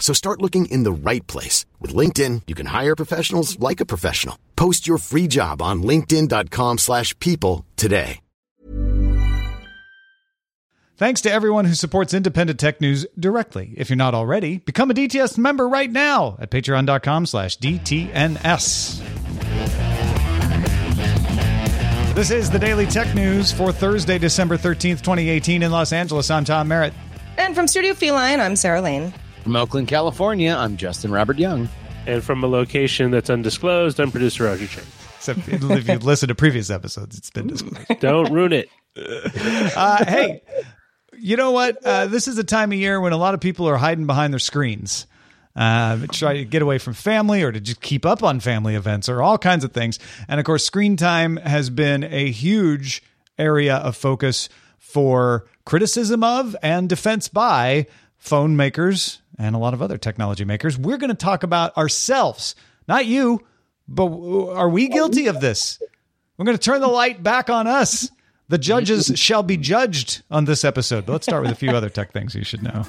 So start looking in the right place. With LinkedIn, you can hire professionals like a professional. Post your free job on linkedin.com/people today. Thanks to everyone who supports independent tech news directly. If you're not already, become a DTS member right now at patreon.com/DTNS. This is the Daily Tech News for Thursday, December 13th, 2018 in Los Angeles. I'm Tom Merritt. And from Studio Feline, I'm Sarah Lane. From Oakland, California, I'm Justin Robert Young. And from a location that's undisclosed, I'm producer Roger Chang. Except if you've listened to previous episodes, it's been disclosed. Don't ruin it. Hey. You know what? This is a time of year when a lot of people are hiding behind their screens, try to get away from family or to just keep up on family events or all kinds of things. And of course, screen time has been a huge area of focus for criticism of and defense by phone makers and a lot of other technology makers. We're going to talk about ourselves, not you, but are we guilty of this? We're going to turn the light back on us. The judges shall be judged on this episode. But let's start with a few other tech things you should know.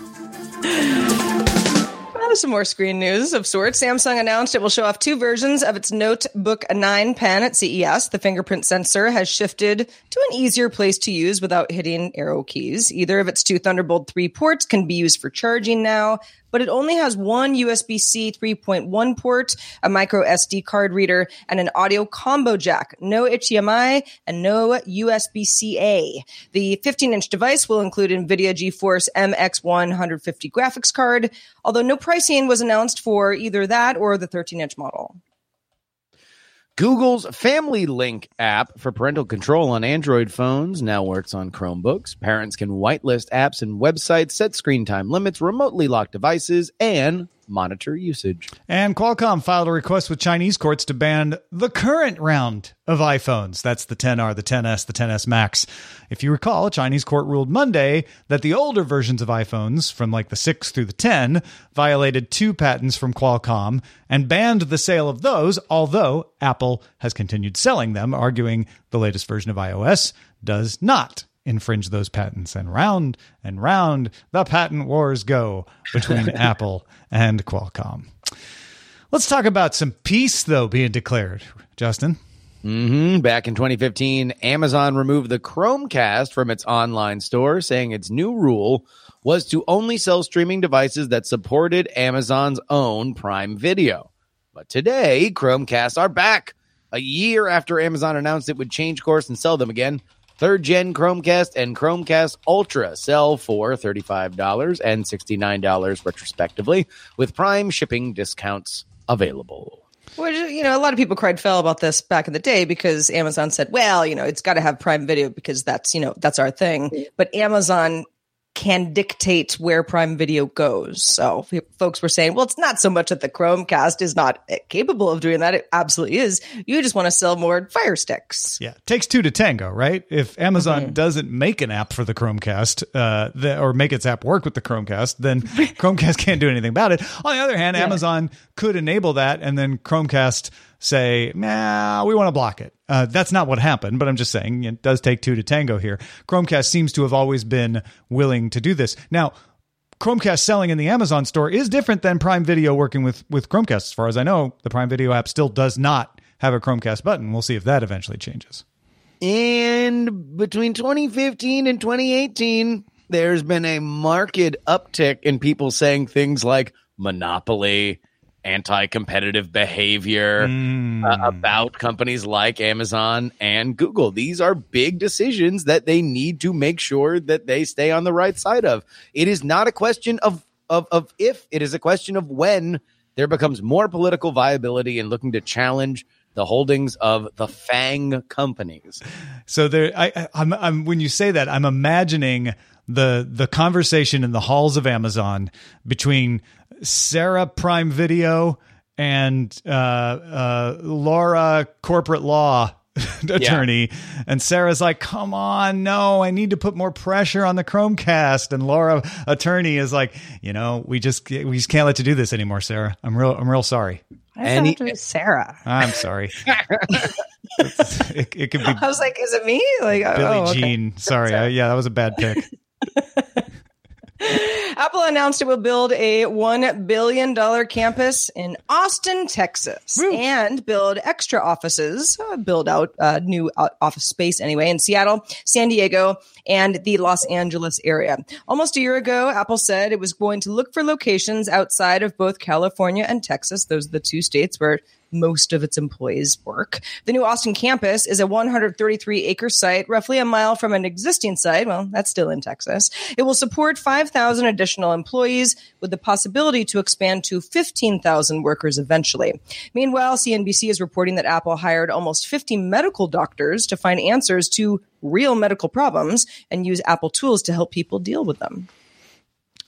Some more screen news of sorts. Samsung announced it will show off two versions of its Notebook 9 pen at CES. The fingerprint sensor has shifted to an easier place to use without hitting arrow keys. Either of its two Thunderbolt 3 ports can be used for charging now, but it only has one USB-C 3.1 port, a micro SD card reader, and an audio combo jack. No HDMI and no USB-C-A. The 15-inch device will include NVIDIA GeForce MX 150 graphics card, although no pricing was announced for either that or the 13-inch model. Google's Family Link app for parental control on Android phones now works on Chromebooks. Parents can whitelist apps and websites, set screen time limits, remotely lock devices, and monitor usage. And Qualcomm filed a request with Chinese courts to ban the current round of iPhones. That's the 10R, the 10S, the 10S Max. If you recall, a Chinese court ruled Monday that the older versions of iPhones, from like the 6 through the 10, violated two patents from Qualcomm and banned the sale of those, although Apple has continued selling them, arguing the latest version of iOS does not infringe those patents. And round the patent wars go between Apple and Qualcomm. Let's talk about some peace, though, being declared. Justin? Back in 2015, Amazon removed the Chromecast from its online store, saying its new rule was to only sell streaming devices that supported Amazon's own Prime Video. But today, Chromecasts are back. A year after Amazon announced it would change course and sell them again, third-gen Chromecast and Chromecast Ultra sell for $35 and $69 respectively, with Prime shipping discounts available. Well, you know, a lot of people cried foul about this back in the day because Amazon said, well, you know, it's got to have Prime Video because that's, you know, that's our thing. But Amazon can dictate where Prime Video goes. So folks were saying, well, it's not so much that the Chromecast is not capable of doing that. It absolutely is. You just want to sell more Fire Sticks. Yeah. Takes two to tango, right? If Amazon doesn't make an app for the Chromecast or make its app work with the Chromecast, then Chromecast can't do anything about it. On the other hand, Amazon could enable that and then Chromecast say, nah, we want to block it. That's not what happened, but I'm just saying it does take two to tango here. Chromecast seems to have always been willing to do this. Now, Chromecast selling in the Amazon store is different than Prime Video working with Chromecast. As far as I know, the Prime Video app still does not have a Chromecast button. We'll see if that eventually changes. And between 2015 and 2018, there's been a marked uptick in people saying things like monopoly, anti-competitive behavior about companies like Amazon and Google. These are big decisions that they need to make sure that they stay on the right side of. It is not a question of if, it is a question of when there becomes more political viability in looking to challenge the holdings of the FANG companies. So there, I'm when you say that, I'm imagining the conversation in the halls of Amazon between Sarah Prime Video and Laura Corporate Law attorney. Yeah. And Sarah's like, come on, no, I need to put more pressure on the Chromecast. And Laura attorney is like, you know, we just can't let you do this anymore, Sarah. I'm real sorry. Sarah. I'm sorry. it could be. I was like, is it me? Like, Billie Jean. Okay. Sorry. That was a bad pick. Apple announced it will build a $1 billion campus in Austin, Texas, and build extra offices, build out new office space anyway, in Seattle, San Diego, and the Los Angeles area. Almost a year ago, Apple said it was going to look for locations outside of both California and Texas. Those are the two states where most of its employees work. The new Austin campus is a 133-acre site, roughly a mile from an existing site. Well, that's still in Texas. It will support 5,000 additional employees with the possibility to expand to 15,000 workers eventually. Meanwhile, CNBC is reporting that Apple hired almost 50 medical doctors to find answers to real medical problems and use Apple tools to help people deal with them.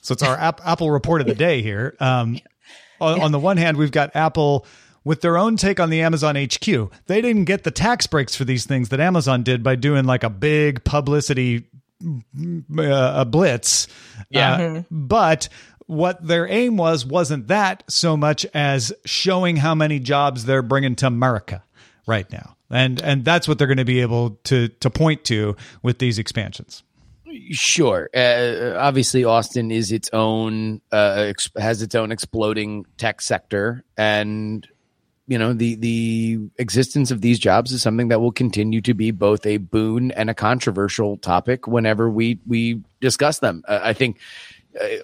So it's our Apple report of the day here. On the one hand, we've got Apple with their own take on the Amazon HQ. They didn't get the tax breaks for these things that Amazon did by doing like a big publicity blitz. Yeah. But what their aim wasn't that so much as showing how many jobs they're bringing to America right now. And that's what they're going to be able to point to with these expansions. Sure. Obviously, Austin is its own, has its own exploding tech sector, and you know, the existence of these jobs is something that will continue to be both a boon and a controversial topic whenever we discuss them. I think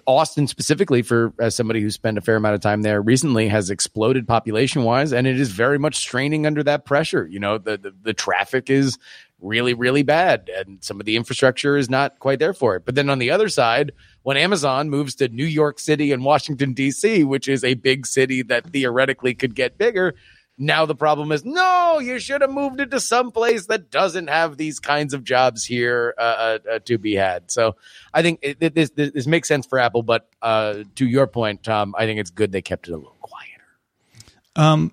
Austin specifically, for as somebody who spent a fair amount of time there recently, has exploded population wise, and it is very much straining under that pressure. You know, the traffic is really, really bad, and some of the infrastructure is not quite there for it. But then on the other side, when Amazon moves to New York City and Washington, D.C., which is a big city that theoretically could get bigger, now the problem is, no, you should have moved it to some place that doesn't have these kinds of jobs here to be had. So I think this makes sense for Apple. But to your point, Tom, I think it's good they kept it a little quiet.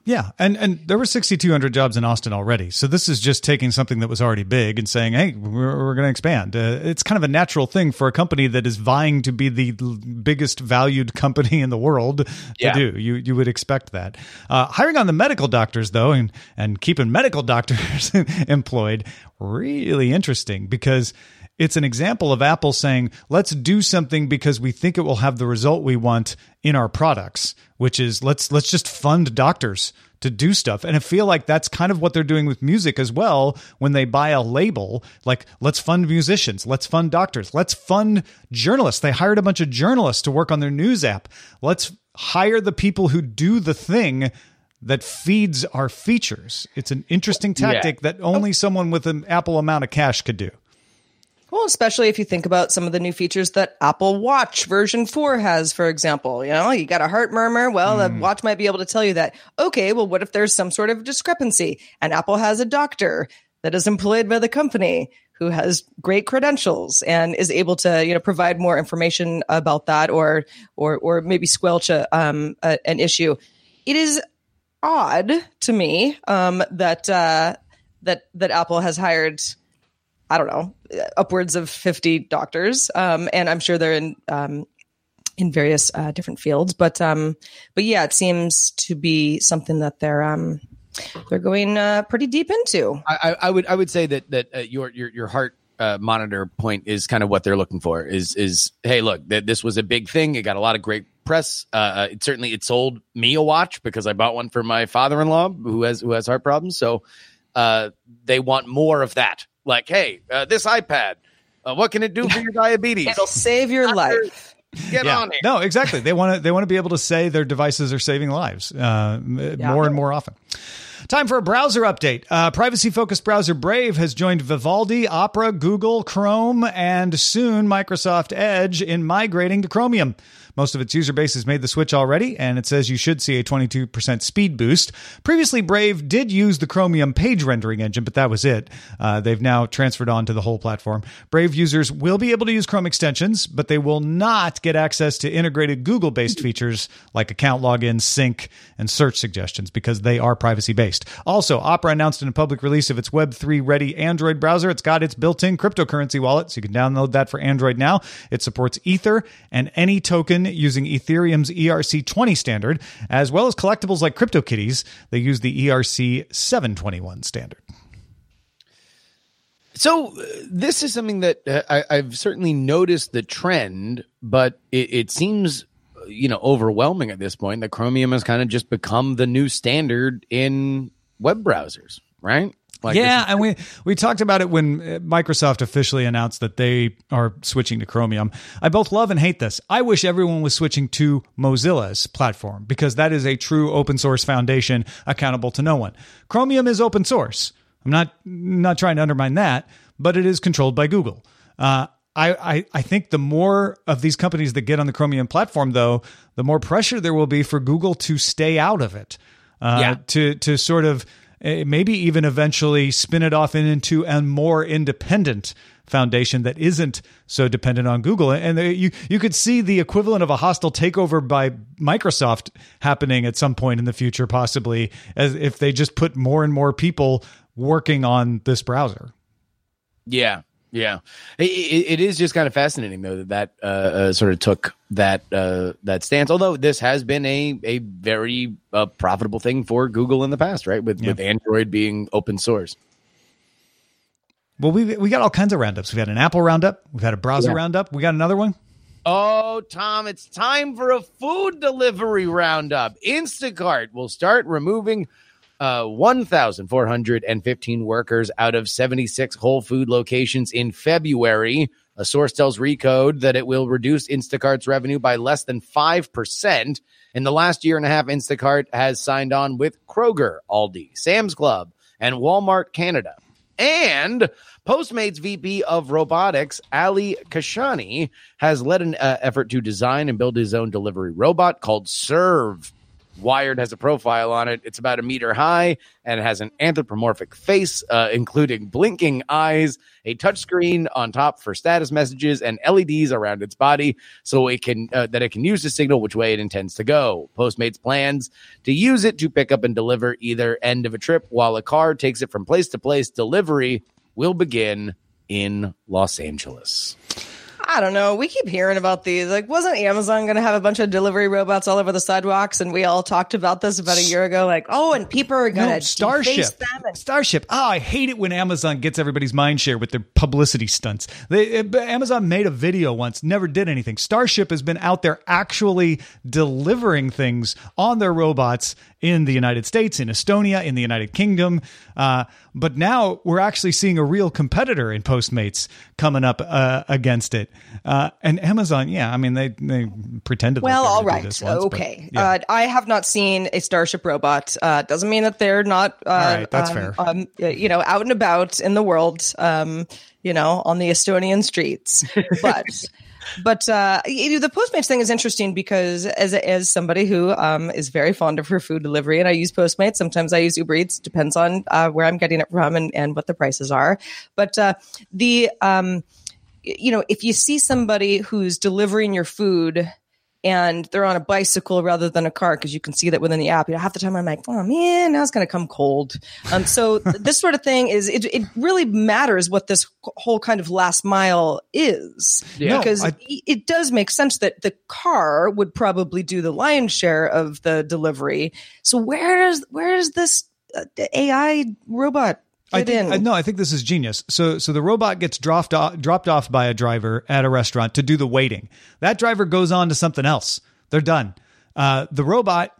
Yeah. And there were 6,200 jobs in Austin already. So this is just taking something that was already big and saying, hey, we're going to expand. It's kind of a natural thing for a company that is vying to be the biggest valued company in the world to do. You would expect that. Hiring on the medical doctors, though, and keeping medical doctors employed, really interesting, because it's an example of Apple saying, let's do something because we think it will have the result we want in our products, which is let's just fund doctors to do stuff. And I feel like that's kind of what they're doing with music as well. When they buy a label, like, let's fund musicians, let's fund doctors, let's fund journalists. They hired a bunch of journalists to work on their news app. Let's hire the people who do the thing that feeds our features. It's an interesting tactic that only someone with an Apple amount of cash could do. Well, especially if you think about some of the new features that Apple Watch version 4 has, for example. You know, you got a heart murmur. Well, the watch might be able to tell you that. Okay, well, what if there's some sort of discrepancy? And Apple has a doctor that is employed by the company who has great credentials and is able to, you know, provide more information about that, or maybe squelch an issue. It is odd to me that Apple has hired, I don't know, upwards of 50 doctors. And I'm sure they're in various different fields, but yeah, it seems to be something that they're going pretty deep into. I would say that your heart monitor point is kind of what they're looking for is, hey, look, this was a big thing. It got a lot of great press. It sold me a watch because I bought one for my father-in-law who has heart problems. So they want more of that. Like, hey, this iPad, what can it do for your diabetes? It'll save your life. Get on here. No, exactly. They want to be able to say their devices are saving lives more and more often. Time for a browser update. Privacy-focused browser Brave has joined Vivaldi, Opera, Google, Chrome, and soon Microsoft Edge in migrating to Chromium. Most of its user base has made the switch already, and it says you should see a 22% speed boost. Previously, Brave did use the Chromium page rendering engine, but that was it. They've now transferred on to the whole platform. Brave users will be able to use Chrome extensions, but they will not get access to integrated Google-based features like account login, sync, and search suggestions because they are privacy-based. Also, Opera announced in a public release of its Web3-ready Android browser, it's got its built-in cryptocurrency wallet, so you can download that for Android now. It supports Ether and any token using Ethereum's ERC20 standard, as well as collectibles like CryptoKitties. They use the ERC721 standard. So this is something that I've certainly noticed the trend, but it seems overwhelming at this point that Chromium has kind of just become the new standard in web browsers, right? And we talked about it when Microsoft officially announced that they are switching to Chromium. I both love and hate this. I wish everyone was switching to Mozilla's platform because that is a true open source foundation accountable to no one. Chromium is open source. I'm not trying to undermine that, but it is controlled by Google. I think the more of these companies that get on the Chromium platform, though, the more pressure there will be for Google to stay out of it, to sort of maybe even eventually spin it off into a more independent foundation that isn't so dependent on Google. And you could see the equivalent of a hostile takeover by Microsoft happening at some point in the future, possibly, as if they just put more and more people working on this browser. Yeah. Yeah, it is just kind of fascinating, though, that sort of took that stance, although this has been a very profitable thing for Google in the past, right, with Android being open source. Well, we got all kinds of roundups. We've had an Apple roundup. We've had a browser roundup. We got another one. Oh, Tom, it's time for a food delivery roundup. Instacart will start removing 1,415 workers out of 76 Whole Foods locations in February. A source tells Recode that it will reduce Instacart's revenue by less than 5%. In the last year and a half, Instacart has signed on with Kroger, Aldi, Sam's Club, and Walmart Canada. And Postmates VP of Robotics, Ali Kashani, has led an effort to design and build his own delivery robot called Serve. Wired has a profile on it. It's about a meter high and it has an anthropomorphic face, including blinking eyes, a touchscreen on top for status messages, and LEDs around its body so it can that it can use to signal which way it intends to go. Postmates plans to use it to pick up and deliver either end of a trip while a car takes it from place to place. Delivery will begin in Los Angeles. I don't know. We keep hearing about these. Like, wasn't Amazon going to have a bunch of delivery robots all over the sidewalks? And we all talked about this about a year ago. Like, oh, and people are going to Starship. Starship. Oh, I hate it when Amazon gets everybody's mind share with their publicity stunts. Amazon made a video once, never did anything. Starship has been out there actually delivering things on their robots in the United States, in Estonia, in the United Kingdom. But now we're actually seeing a real competitor in Postmates coming up against it. And Amazon, they pretended. Well, all right. Okay. But, I have not seen a Starship robot. Doesn't mean that they're not, that's fair. Out and about in the world, on the Estonian streets, but the Postmates thing is interesting because as somebody who is very fond of her food delivery, and I use Postmates, sometimes I use Uber Eats, depends on where I'm getting it from and what the prices are. But if you see somebody who's delivering your food and they're on a bicycle rather than a car, because you can see that within the app, half the time I'm like, oh man, now it's going to come cold. So this sort of thing is, it really matters what this whole kind of last mile is, because it does make sense that the car would probably do the lion's share of the delivery. So where is this AI robot? I think this is genius. So the robot gets dropped off by a driver at a restaurant to do the waiting. That driver goes on to something else. They're done. The robot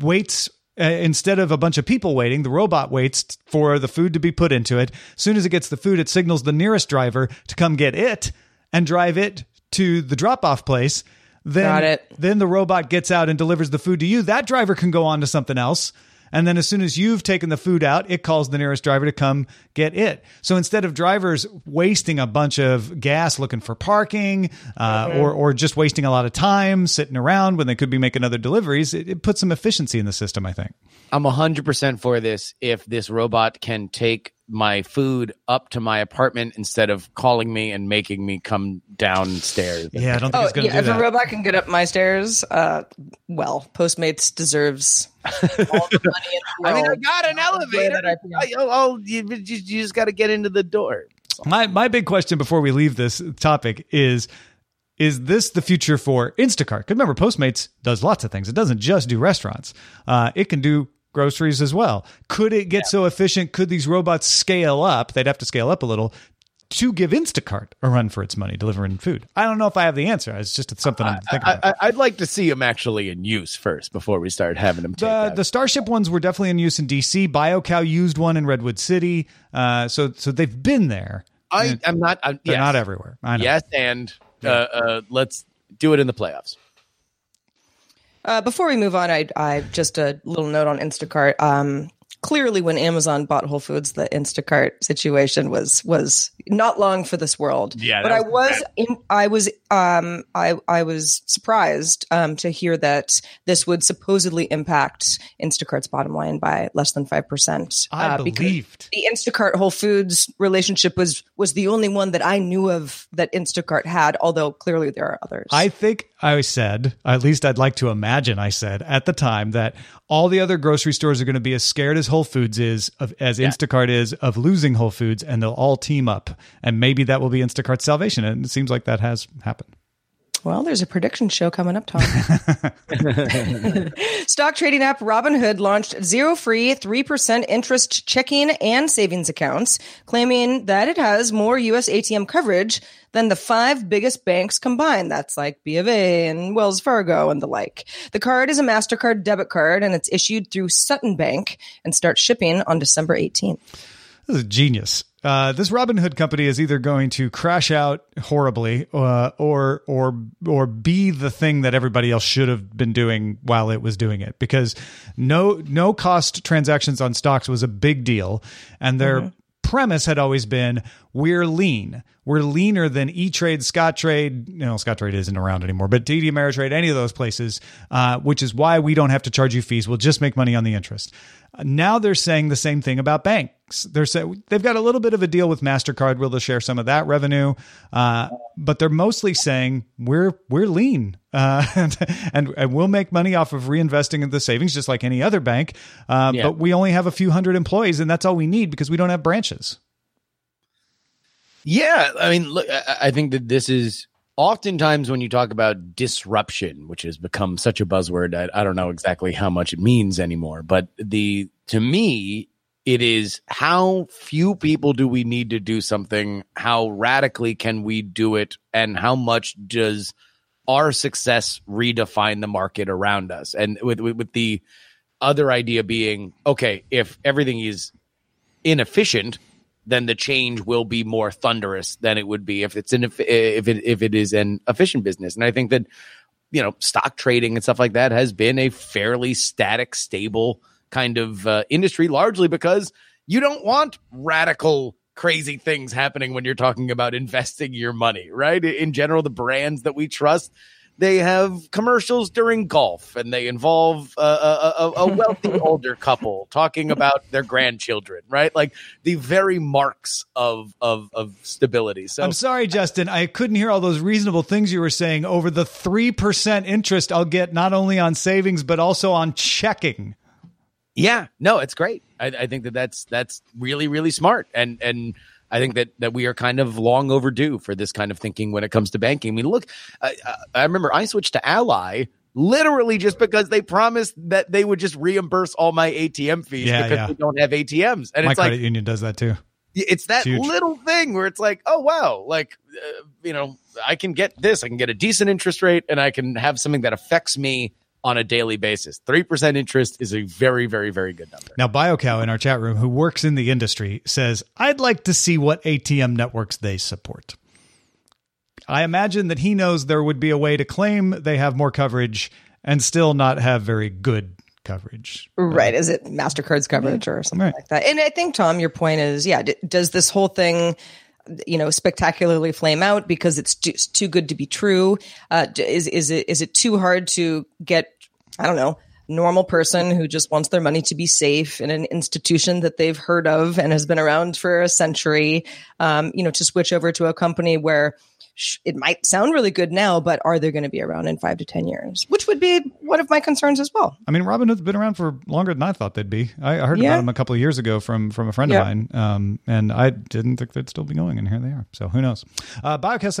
waits. Instead of a bunch of people waiting, the robot waits for the food to be put into it. As soon as it gets the food, it signals the nearest driver to come get it and drive it to the drop-off place. Then the robot gets out and delivers the food to you. That driver can go on to something else. And then as soon as you've taken the food out, it calls the nearest driver to come get it. So instead of drivers wasting a bunch of gas looking for parking or just wasting a lot of time sitting around when they could be making other deliveries, it puts some efficiency in the system, I think. I'm 100% for this if this robot can take my food up to my apartment instead of calling me and making me come downstairs. Yeah, I don't think it's going to do that. If a robot can get up my stairs, Postmates deserves all the money. I mean, I got an elevator. You just got to get into the door. My big question before we leave this topic is this the future for Instacart? Because remember, Postmates does lots of things. It doesn't just do restaurants. It can do groceries as well. Could it get so efficient? Could these robots scale up? They'd have to scale up a little to give Instacart a run for its money delivering food. I don't know if I have the answer. It's just something I'm thinking about. I'd like to see them actually in use first before we start having them. The Starship ones were definitely in use in D.C. BioCow used one in Redwood City. So they've been there. They're not everywhere. I know. Yes, and let's do it in the playoffs. Before we move on, I just a little note on Instacart. Clearly, when Amazon bought Whole Foods, the Instacart situation was not long for this world. Yeah, but I was surprised to hear that this would supposedly impact Instacart's bottom line by less than 5%. I believed the Instacart Whole Foods relationship was the only one that I knew of that Instacart had. Although clearly there are others. I think I said, at least I'd like to imagine, I said at the time that all the other grocery stores are going to be as scared as Whole Foods is Instacart is of losing Whole Foods, and they'll all team up, and maybe that will be Instacart's salvation. And it seems like that has happened. Well, there's a prediction show coming up, Tom. Stock trading app Robinhood launched zero-free 3% interest checking and savings accounts, claiming that it has more U.S. ATM coverage than the 5 biggest banks combined. That's like B of A and Wells Fargo and the like. The card is a MasterCard debit card, and it's issued through Sutton Bank and starts shipping on December 18th. This is genius. This Robinhood company is either going to crash out horribly or be the thing that everybody else should have been doing while it was doing it, because no cost transactions on stocks was a big deal, and their premise had always been we're lean. We're leaner than E-Trade, Scottrade. Scottrade isn't around anymore, but TD Ameritrade, any of those places, which is why we don't have to charge you fees. We'll just make money on the interest. Now they're saying the same thing about banks. They're saying they've got a little bit of a deal with MasterCard where they'll share some of that revenue, but they're mostly saying we're lean and we'll make money off of reinvesting in the savings just like any other bank. But we only have a few hundred employees, and that's all we need because we don't have branches. Yeah, I mean, look, I think that this is. Oftentimes when you talk about disruption, which has become such a buzzword, I don't know exactly how much it means anymore, but to me, it is how few people do we need to do something, how radically can we do it, and how much does our success redefine the market around us? And with the other idea being, okay, if everything is inefficient, then the change will be more thunderous than it would be if it is an efficient business. And I think that, stock trading and stuff like that has been a fairly static, stable kind of industry, largely because you don't want radical, crazy things happening when you're talking about investing your money, right? In general, the brands that we trust, they have commercials during golf, and they involve a wealthy older couple talking about their grandchildren, right? Like the very marks of stability. So I'm sorry, Justin, I couldn't hear all those reasonable things you were saying over the 3% interest I'll get not only on savings, but also on checking. Yeah, no, it's great. I think that that's really, really smart. And I think that we are kind of long overdue for this kind of thinking when it comes to banking. I mean, look, I remember I switched to Ally literally just because they promised that they would just reimburse all my ATM fees because we don't have ATMs. And my credit union does that too. It's that little thing where it's like, oh, wow, like, I can get this. I can get a decent interest rate, and I can have something that affects me on a daily basis. 3% interest is a very, very, very good number. Now, BioCow in our chat room, who works in the industry, says, I'd like to see what ATM networks they support. I imagine that he knows there would be a way to claim they have more coverage and still not have very good coverage. Right. Is it MasterCard's coverage or something like that? And I think, Tom, your point is, does this whole thing, you know, spectacularly flame out because it's too good to be true? Is it too hard to get, I don't know, normal person who just wants their money to be safe in an institution that they've heard of and has been around for a century, to switch over to a company where it might sound really good now, but are they going to be around in 5 to 10 years? Which would be one of my concerns as well. I mean, Robinhood's been around for longer than I thought they'd be. I heard about them a couple of years ago from a friend of mine, and I didn't think they'd still be going, and here they are. So who knows? BioCast.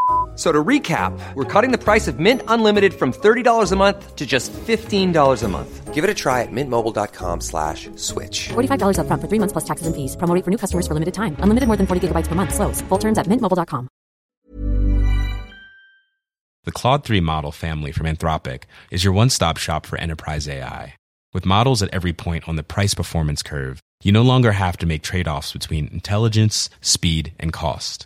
So to recap, we're cutting the price of Mint Unlimited from $30 a month to just $15 a month. Give it a try at mintmobile.com/switch. $45 up front for 3 months plus taxes and fees. Promo rate for new customers for limited time. Unlimited more than 40 gigabytes per month. Slows full terms at mintmobile.com. The Claude 3 model family from Anthropic is your one-stop shop for enterprise AI. With models at every point on the price-performance curve, you no longer have to make trade-offs between intelligence, speed, and cost.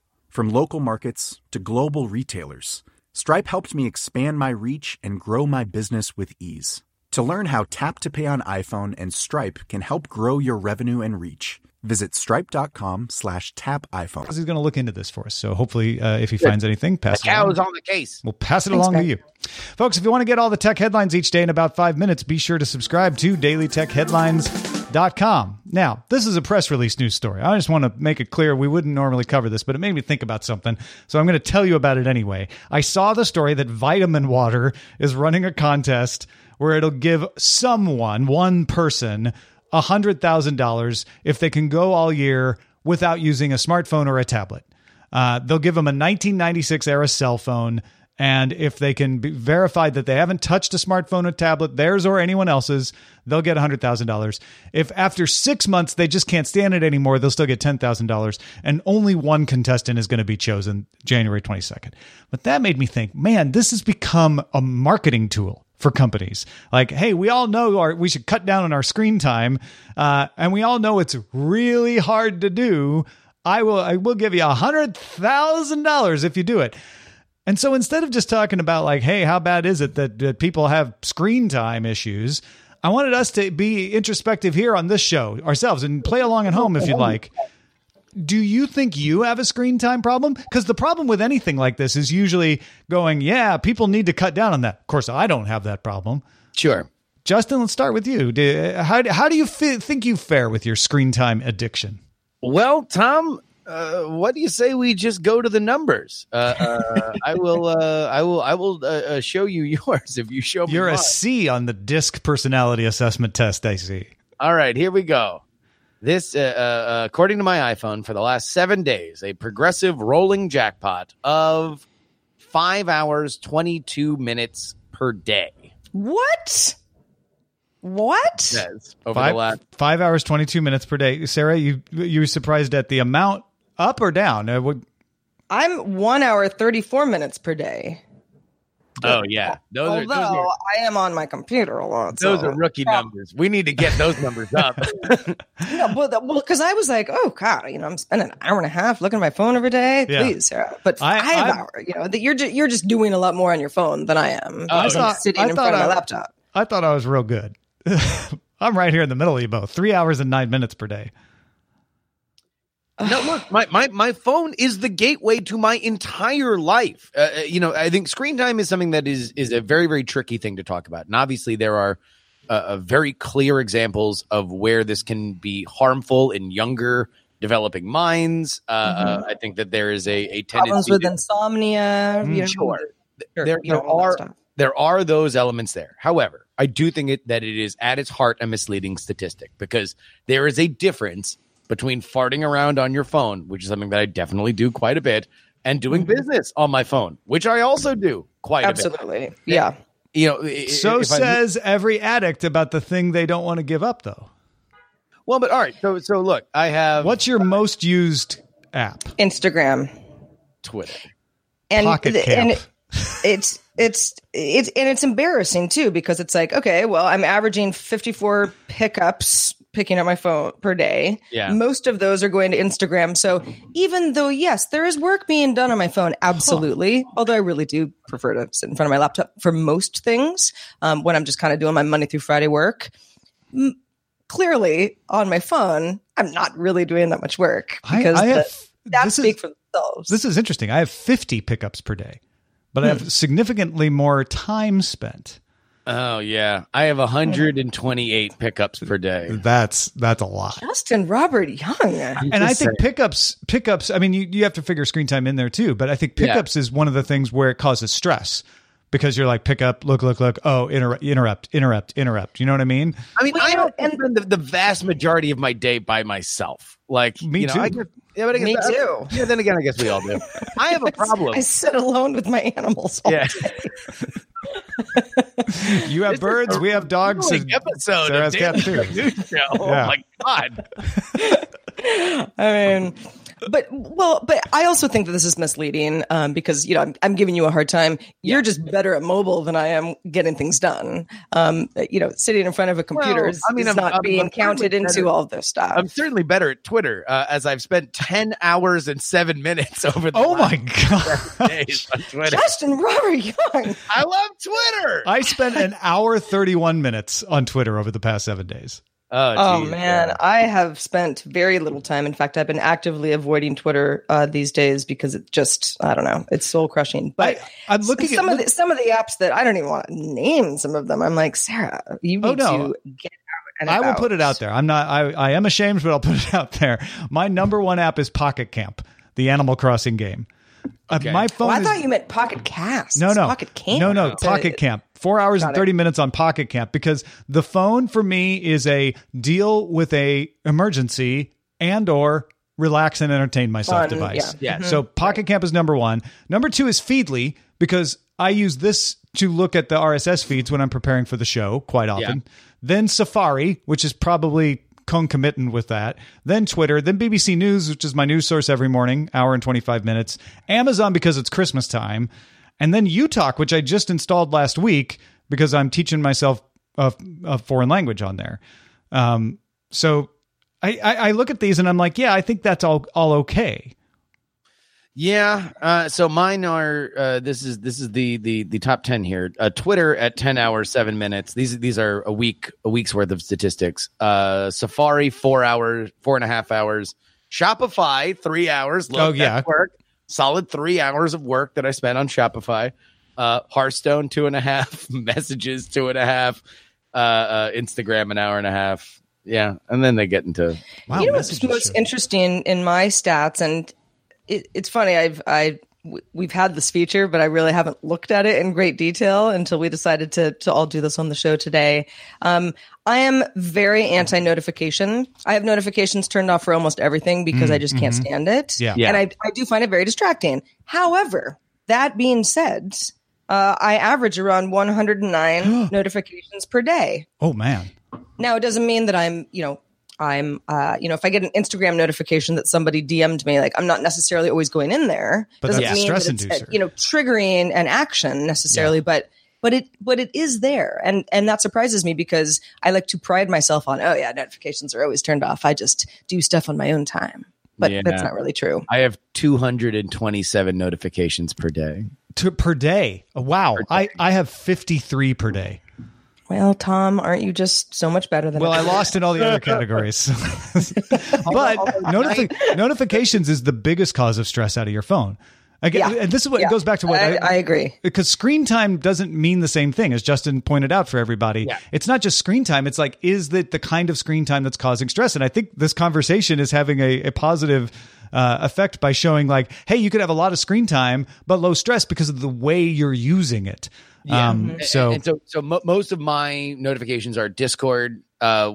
From local markets to global retailers, Stripe helped me expand my reach and grow my business with ease. To learn how Tap to Pay on iPhone and Stripe can help grow your revenue and reach, visit stripe.com/tapiphone. He's going to look into this for us, so hopefully if he finds anything, pass it along. The cow is on the case. We'll pass it along to you. Folks, if you want to get all the tech headlines each day in about 5 minutes, be sure to subscribe to dailytechheadlines.com. Now, this is a press release news story. I just want to make it clear we wouldn't normally cover this, but it made me think about something, so I'm going to tell you about it anyway. I saw the story that Vitamin Water is running a contest where it'll give someone, one person, $100,000 if they can go all year without using a smartphone or a tablet. They'll give them a 1996-era cell phone, and if they can be verified that they haven't touched a smartphone or tablet, theirs or anyone else's, they'll get $100,000. If after 6 months they just can't stand it anymore, they'll still get $10,000, and only one contestant is going to be chosen January 22nd. But that made me think, man, this has become a marketing tool for companies. Like, hey, we all know we should cut down on our screen time, and we all know it's really hard to do. I will give you $100,000 if you do it. And so instead of just talking about like, hey, how bad is it that people have screen time issues, I wanted us to be introspective here on this show ourselves and play along at home if you'd like. Do you think you have a screen time problem? Because the problem with anything like this is usually going, yeah, people need to cut down on that. Of course, I don't have that problem. Sure. Justin, let's start with you. How do you think you fare with your screen time addiction? Well, Tom, what do you say we just go to the numbers? I will show you yours if you show me. You're a C on the DISC personality assessment test, I see. All right, here we go. This, according to my iPhone, for the last 7 days, a progressive rolling jackpot of 5 hours, 22 minutes per day. What? Yes, over the last 5 hours, 22 minutes per day. Sarah, you were surprised at the amount, up or down? I'm 1 hour, 34 minutes per day. Oh, yeah. Although I am on my computer a lot. Those are rookie numbers. We need to get those numbers up. Because I was like, oh, God, I'm spending an hour and a half looking at my phone every day. Yeah. Please, Sarah. But 5 hours, you're just doing a lot more on your phone than I am. I'm sitting in front of my laptop. I thought I was real good. I'm right here in the middle of you both. 3 hours and 9 minutes per day. Now, look, my phone is the gateway to my entire life. I think screen time is something that is a very, very tricky thing to talk about. And obviously there are very clear examples of where this can be harmful in younger developing minds. I think that there is a tendency. Problems with insomnia. There are those elements there. However, I do think that it is at its heart a misleading statistic, because there is a difference between farting around on your phone, which is something that I definitely do quite a bit, and doing business on my phone, which I also do quite a bit. Absolutely, yeah. So says every addict about the thing they don't want to give up, though. Well, but all right. So look, I have. What's your most used app? Instagram, Twitter, and Pocket Camp. And it's embarrassing too, because it's like, okay, well, I'm averaging 54 pickups. Picking up my phone per day. Yeah. Most of those are going to Instagram. So even though, yes, there is work being done on my phone. Absolutely. Although I really do prefer to sit in front of my laptop for most things when I'm just kind of doing my Monday through Friday work. Clearly on my phone, I'm not really doing that much work, because that speaks for themselves. This is interesting. I have 50 pickups per day, but I have significantly more time spent. Oh, yeah. I have 128 pickups per day. That's a lot. Justin Robert Young. And I think pickups, I mean, you have to figure screen time in there too, but I think pickups is one of the things where it causes stress, because you're like, pick up, look, oh, interrupt. You know what I mean? I mean, I don't spend the vast majority of my day by myself. Like, me too. I guess, me too. Yeah, then again, I guess we all do. I have a problem. I sit alone with my animals all day. You have birds, we have dogs. Episode of Daily News Show. Oh my God. I mean, but I also think that this is misleading because I'm giving you a hard time. You're just better at mobile than I am getting things done. Sitting in front of a computer is not being counted into all of this stuff. I'm certainly better at Twitter, as I've spent 10 hours and 7 minutes over. Oh my God! Justin Robert Young. I love Twitter. I spent an hour 31 minutes on Twitter over the past 7 days. Oh man, yeah. I have spent very little time. In fact, I've been actively avoiding Twitter these days because it just, I don't know, it's soul crushing. But I'm looking at some of the apps that I don't even want to name. Some of them, I'm like, Sarah, you need to get out. And I will put it out there. I'm not. I am ashamed, but I'll put it out there. My number one app is Pocket Camp, the Animal Crossing game. Okay. My phone. I thought you meant Pocket Cast. No, Pocket Camp. No, Pocket Camp. 4 hours and 30 minutes on Pocket Camp, because the phone for me is a deal with a emergency and or relax and entertain myself device. Yeah. Mm-hmm. So Pocket Camp is number one. Number two is Feedly, because I use this to look at the RSS feeds when I'm preparing for the show quite often. Yeah. Then Safari, which is probably concomitant with that. Then Twitter. Then BBC News, which is my news source every morning, hour and 25 minutes. Amazon, because it's Christmas time. And then uTalk, which I just installed last week because I'm teaching myself a foreign language on there. So I look at these and I'm like, yeah, I think that's all okay. Yeah. So mine are this is the top 10 here. Twitter at 10 hours, 7 minutes. These are a week's worth of statistics. Safari 4 hours, 4.5 hours. Shopify 3 hours. Work. Solid 3 hours of work that I spent on Shopify. Hearthstone 2.5, messages 2.5, Instagram 1.5 hours. Yeah, and then they get into what's most interesting in my stats, and it's funny. We've had this feature, but I really haven't looked at it in great detail until we decided to all do this on the show today. I am very anti-notification. I have notifications turned off for almost everything because I just can't stand it. Yeah. Yeah. And I do find it very distracting. However, that being said, I average around 109 notifications per day. Oh, man. Now, it doesn't mean that I'm time. If I get an Instagram notification that somebody DM'd me, like I'm not necessarily always going in there. But doesn't mean stress that it's, triggering an action necessarily, but it is there. And that surprises me because I like to pride myself on, notifications are always turned off. I just do stuff on my own time. But that's not really true. I have 227 notifications per day. Per day? Wow. Per day. I have 53 per day. Well, Tom, aren't you just so much better than I lost in all the other categories. But notifications is the biggest cause of stress out of your phone. Again, and this is what it goes back to. What I agree, because screen time doesn't mean the same thing, as Justin pointed out for everybody. Yeah. It's not just screen time. It's like, is that the kind of screen time that's causing stress? And I think this conversation is having a positive effect by showing like, hey, you could have a lot of screen time, but low stress because of the way you're using it. Yeah. Most of my notifications are Discord,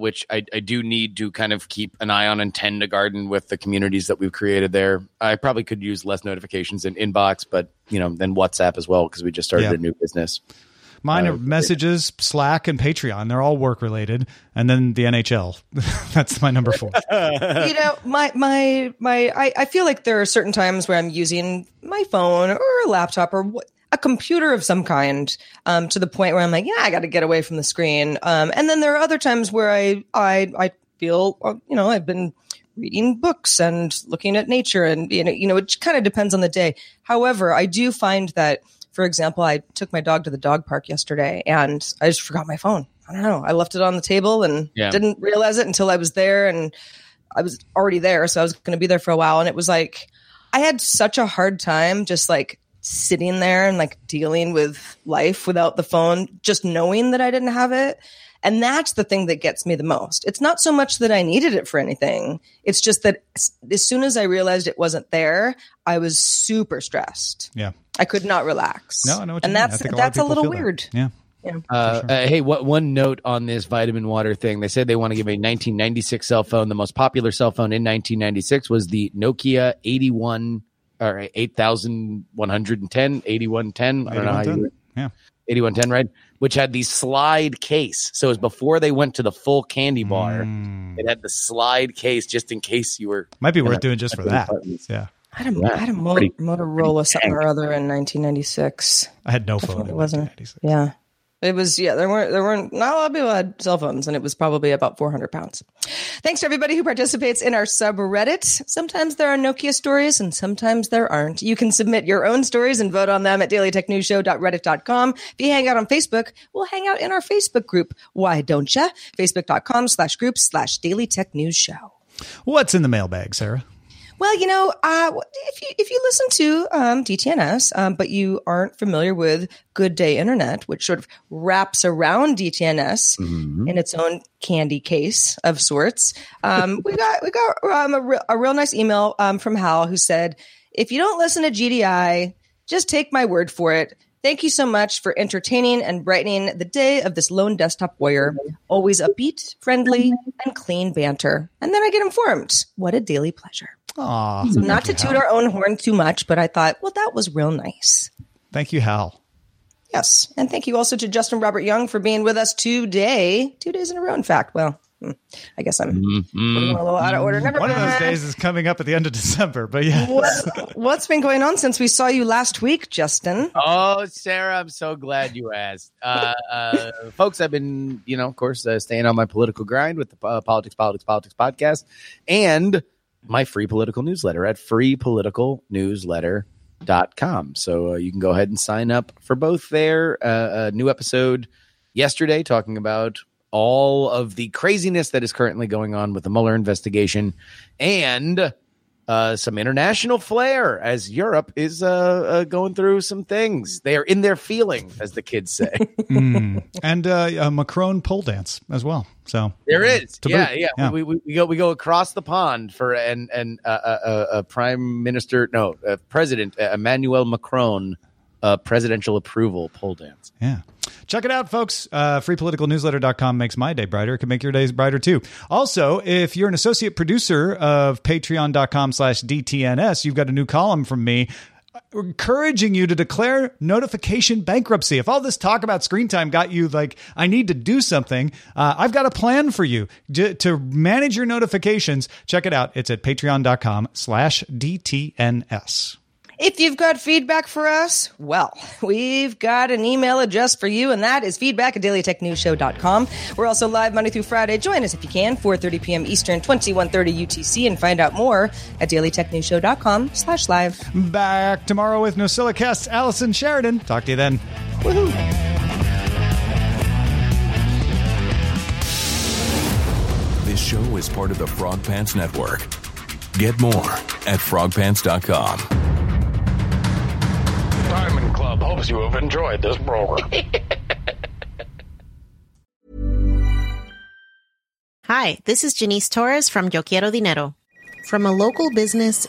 which I do need to kind of keep an eye on and tend to garden with the communities that we've created there. I probably could use less notifications in inbox, but then WhatsApp as well, because we just started a new business. Mine are messages, Slack, and Patreon. They're all work related, and then the NHL. That's my number 4. I feel like there are certain times where I'm using my phone or a laptop or a computer of some kind, to the point where I'm like, I got to get away from the screen. And then there are other times where I feel, I've been reading books and looking at nature, and it kind of depends on the day. However, I do find that, for example, I took my dog to the dog park yesterday and I just forgot my phone. I don't know. I left it on the table and didn't realize it until I was there, and I was already there. So I was going to be there for a while. And it was like, I had such a hard time just like sitting there and like dealing with life without the phone, just knowing that I didn't have it. And that's the thing that gets me the most. It's not so much that I needed it for anything. It's just that as soon as I realized it wasn't there, I was super stressed. Yeah. I could not relax. No, I know what you mean. And that's a little weird. Yeah. Yeah. Sure. Hey, one note on this vitamin water thing. They said they want to give a 1996 cell phone. The most popular cell phone in 1996 was the Nokia 8110. I don't know how you 8110, right? Which had the slide case. So it was before they went to the full candy bar. It had the slide case just in case you were. Might be worth doing just for that. Buttons. Yeah. I had a Motorola something or other in 1996. I had no phone. It wasn't. Yeah. It was, there weren't not a lot of people had cell phones, and it was probably about 400 pounds. Thanks to everybody who participates in our subreddit. Sometimes there are Nokia stories and sometimes there aren't. You can submit your own stories and vote on them at dailytechnewsshow.reddit.com. If you hang out on Facebook, we'll hang out in our Facebook group. Why don't ya? Facebook.com/group/dailytechnewsshow. What's in the mailbag, Sarah? Well, if you listen to DTNS, but you aren't familiar with Good Day Internet, which sort of wraps around DTNS in its own candy case of sorts, we got a real nice email from Hal, who said, "If you don't listen to GDI, just take my word for it. Thank you so much for entertaining and brightening the day of this lone desktop warrior. Always upbeat, friendly, and clean banter. And then I get informed. What a daily pleasure." Aww, so not to toot Hal. Our own horn too much, but I thought, that was real nice. Thank you, Hal. Yes. And thank you also to Justin Robert Young for being with us today. 2 days in a row, in fact. Well, I guess I'm a little out of order. One of those days is coming up at the end of December, but yeah. What's been going on since we saw you last week, Justin? Oh, Sarah, I'm so glad you asked. Folks, I've been, of course, staying on my political grind with the Politics podcast, and my free political newsletter at freepoliticalnewsletter.com. So you can go ahead and sign up for both there. A new episode yesterday talking about all of the craziness that is currently going on with the Mueller investigation, and some international flair as Europe is going through some things. They are in their feeling, as the kids say. And a Macron pole dance as well. So there is. Yeah. We go across the pond for a prime minister. No, president Emmanuel Macron presidential approval pole dance. Yeah. Check it out, folks. Freepoliticalnewsletter.com makes my day brighter. It can make your days brighter, too. Also, if you're an associate producer of patreon.com/DTNS, you've got a new column from me. encouraging you to declare notification bankruptcy. If all this talk about screen time got you like, I need to do something, I've got a plan for you to manage your notifications. Check it out. It's at patreon.com/DTNS. If you've got feedback for us, well, we've got an email address for you, and that is feedback@dailytechnewsshow.com. We're also live Monday through Friday. Join us if you can, 4:30 p.m. Eastern, 21:30 UTC, and find out more at dailytechnewsshow.com/live. Back tomorrow with NosillaCast's Allison Sheridan. Talk to you then. Woohoo! This show is part of the Frog Pants Network. Get more at frogpants.com. Diamond Club hopes you have enjoyed this program. Hi, this is Janice Torres from Yo Quiero Dinero. From a local business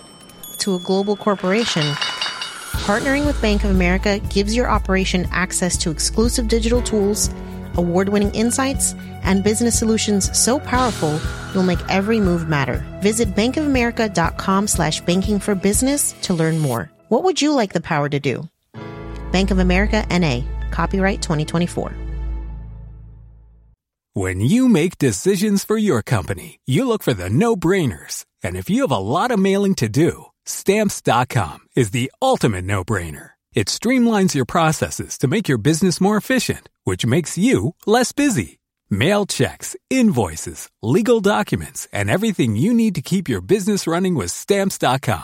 to a global corporation, partnering with Bank of America gives your operation access to exclusive digital tools, award-winning insights, and business solutions so powerful you'll make every move matter. Visit bankofamerica.com/banking for business to learn more. What would you like the power to do? Bank of America, N.A., copyright 2024. When you make decisions for your company, you look for the no-brainers. And if you have a lot of mailing to do, Stamps.com is the ultimate no-brainer. It streamlines your processes to make your business more efficient, which makes you less busy. Mail checks, invoices, legal documents, and everything you need to keep your business running with Stamps.com.